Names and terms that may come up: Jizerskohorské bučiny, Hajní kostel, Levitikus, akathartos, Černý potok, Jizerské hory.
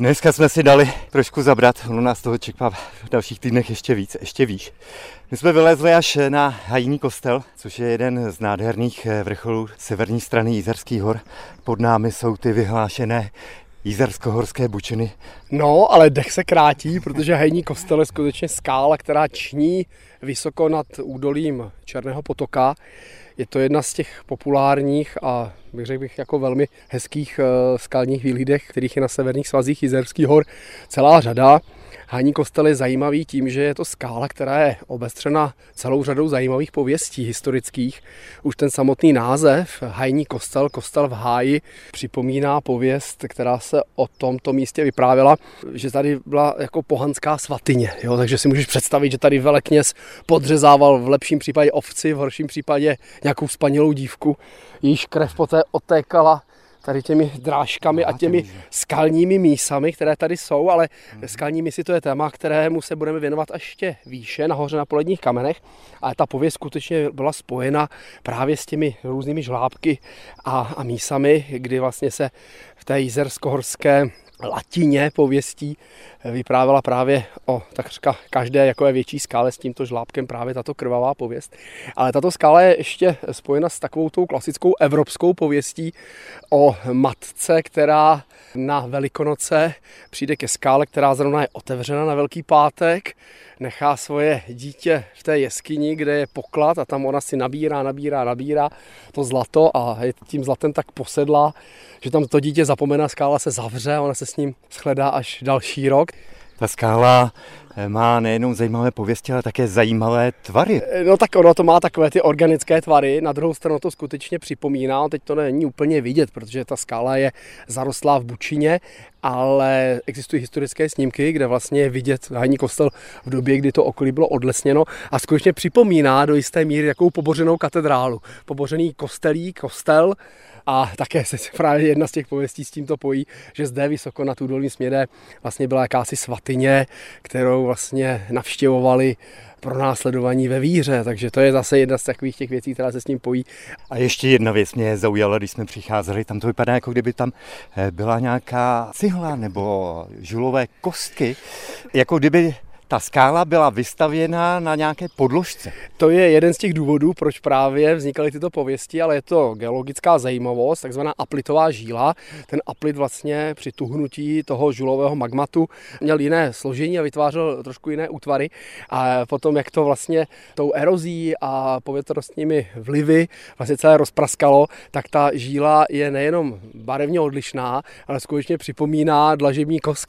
Dneska jsme si dali trošku zabrat, ono nás toho čeká v dalších týdnech ještě víc, ještě výš. My jsme vylezli až na Hajní kostel, což je jeden z nádherných vrcholů severní strany Jizerských hor. Pod námi jsou ty vyhlášené Jizerskohorské bučiny. No, ale dech se krátí, protože Hajní kostel je skutečně skála, která ční vysoko nad údolím Černého potoka. Je to jedna z těch populárních a řekl bych jako velmi hezkých skalních výhlídek, kterých je na severních svazích Jizerských hor celá řada. Hajní kostel je zajímavý tím, že je to skála, která je obestřena celou řadou zajímavých pověstí historických. Už ten samotný název Hajní kostel, kostel v háji, připomíná pověst, která se o tomto místě vyprávěla, že tady byla jako pohanská svatyně. Jo? Takže si můžeš představit, že tady velekněz podřezával v lepším případě ovci, v horším případě nějakou spanilou dívku, jejíž krev poté otékala tady těmi drážkami a těmi skalními mísami, které tady jsou, ale skalní mísy to je téma, kterému se budeme věnovat až ještě výše, nahoře na poledních kamenech, ale ta pověst skutečně byla spojena právě s těmi různými žlábky a mísami, kdy vlastně se v té jizerskohorské latině pověstí vyprávěla právě o takřka každé jako je větší skále s tímto žlábkem právě tato krvavá pověst. Ale tato skála je ještě spojena s takovou tou klasickou evropskou pověstí o matce, která na Velikonoce přijde ke skále, která zrovna je otevřena na Velký pátek, nechá svoje dítě v té jeskyni, kde je poklad a tam ona si nabírá to zlato a je tím zlatem tak posedlá, že tam to dítě zapomene, skála se zavře, ona se s ním shledá až další rok. Ta skála má nejenom zajímavé pověsti, ale také zajímavé tvary. No tak ono to má takové ty organické tvary, na druhou stranu to skutečně připomíná, teď to není úplně vidět, protože ta skála je zarostlá v bučině, ale existují historické snímky, kde vlastně je vidět Hajní kostel v době, kdy to okolí bylo odlesněno a skutečně připomíná do jisté míry takovou pobořenou katedrálu, pobořený kostel a také se právě jedna z těch pověstí s tímto pojí, že zde vysoko na údolním směru vlastně byla jakási svatyně, kterou vlastně navštěvovali pronásledovaní ve víře, takže to je zase jedna z takových těch věcí, která se s ním pojí. A ještě jedna věc mě zaujala, když jsme přicházeli, tam to vypadá, jako kdyby tam byla nějaká cihla nebo žulové kostky, jako kdyby ta skála byla vystavěna na nějaké podložce. To je jeden z těch důvodů, proč právě vznikaly tyto pověsti, ale je to geologická zajímavost, takzvaná aplitová žíla. Ten aplit vlastně při tuhnutí toho žulového magmatu měl jiné složení a vytvářel trošku jiné útvary. A potom, jak to vlastně tou erozí a povětrnostními vlivy vlastně celé rozpraskalo, tak ta žíla je nejenom barevně odlišná, ale skutečně připomíná dlažební kostky.